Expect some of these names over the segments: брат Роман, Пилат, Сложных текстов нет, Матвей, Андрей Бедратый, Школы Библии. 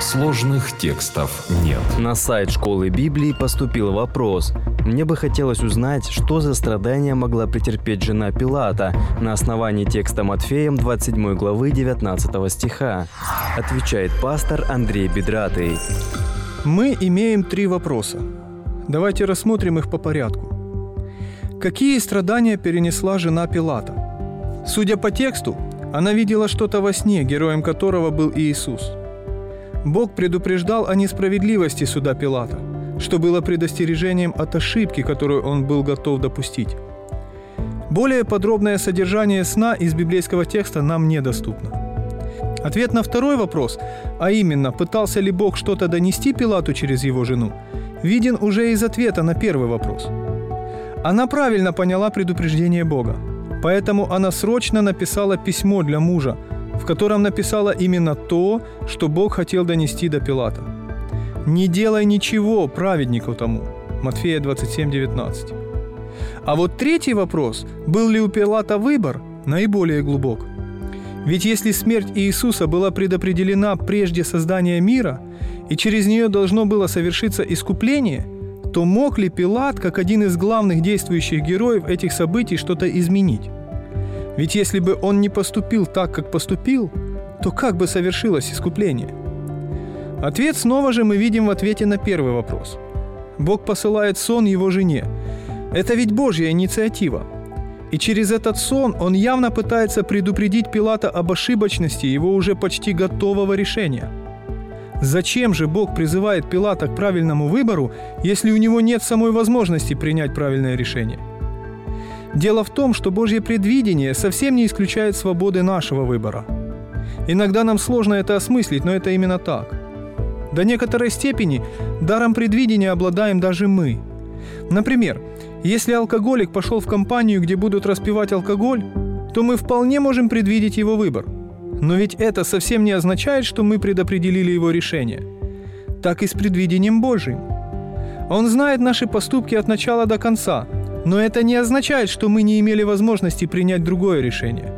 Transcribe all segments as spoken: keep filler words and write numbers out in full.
Сложных текстов нет. На сайт Школы Библии поступил вопрос. Мне бы хотелось узнать, что за страдания могла претерпеть жена Пилата на основании текста Матфеем двадцать седьмой главы девятнадцатого стиха. Отвечает пастор Андрей Бедратый. Мы имеем три вопроса. Давайте рассмотрим их по порядку. Какие страдания перенесла жена Пилата? Судя по тексту, она видела что-то во сне, героем которого был Иисус. Бог предупреждал о несправедливости суда Пилата, что было предостережением от ошибки, которую он был готов допустить. Более подробное содержание сна из библейского текста нам недоступно. Ответ на второй вопрос, а именно, пытался ли Бог что-то донести Пилату через его жену, виден уже из ответа на первый вопрос. Она правильно поняла предупреждение Бога, поэтому она срочно написала письмо для мужа, в котором написала именно то, что Бог хотел донести до Пилата. «Не делай ничего праведнику тому» Матфея двадцать семь девятнадцать. А вот третий вопрос, был ли у Пилата выбор, наиболее глубок. Ведь если смерть Иисуса была предопределена прежде создания мира, и через нее должно было совершиться искупление, то мог ли Пилат, как один из главных действующих героев этих событий, что-то изменить? Ведь если бы он не поступил так, как поступил, то как бы совершилось искупление? Ответ снова же мы видим в ответе на первый вопрос. Бог посылает сон его жене. Это ведь Божья инициатива. И через этот сон он явно пытается предупредить Пилата об ошибочности его уже почти готового решения. Зачем же Бог призывает Пилата к правильному выбору, если у него нет самой возможности принять правильное решение? Дело в том, что Божье предвидение совсем не исключает свободы нашего выбора. Иногда нам сложно это осмыслить, но это именно так. До некоторой степени даром предвидения обладаем даже мы. Например, если алкоголик пошел в компанию, где будут распивать алкоголь, то мы вполне можем предвидеть его выбор. Но ведь это совсем не означает, что мы предопределили его решение. Так и с предвидением Божьим. Он знает наши поступки от начала до конца, но это не означает, что мы не имели возможности принять другое решение.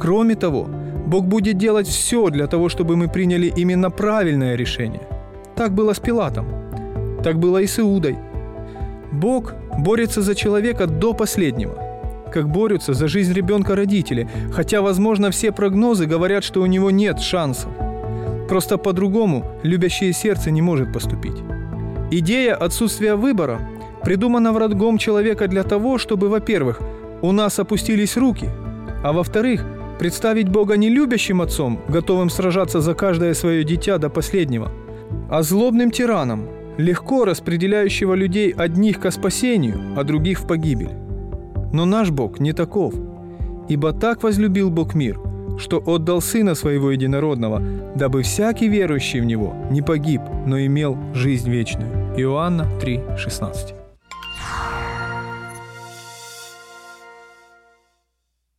Кроме того, Бог будет делать все для того, чтобы мы приняли именно правильное решение. Так было с Пилатом. Так было и с Иудой. Бог борется за человека до последнего, как борются за жизнь ребенка родители, хотя, возможно, все прогнозы говорят, что у него нет шансов. Просто по-другому любящее сердце не может поступить. Идея отсутствия выбора придумана врагом человека для того, чтобы, во-первых, у нас опустились руки, а во-вторых, представить Бога не любящим отцом, готовым сражаться за каждое свое дитя до последнего, а злобным тираном, легко распределяющего людей одних ко спасению, а других в погибель. Но наш Бог не таков, ибо так возлюбил Бог мир, что отдал Сына Своего Единородного, дабы всякий верующий в Него не погиб, но имел жизнь вечную. Иоанна три шестнадцать.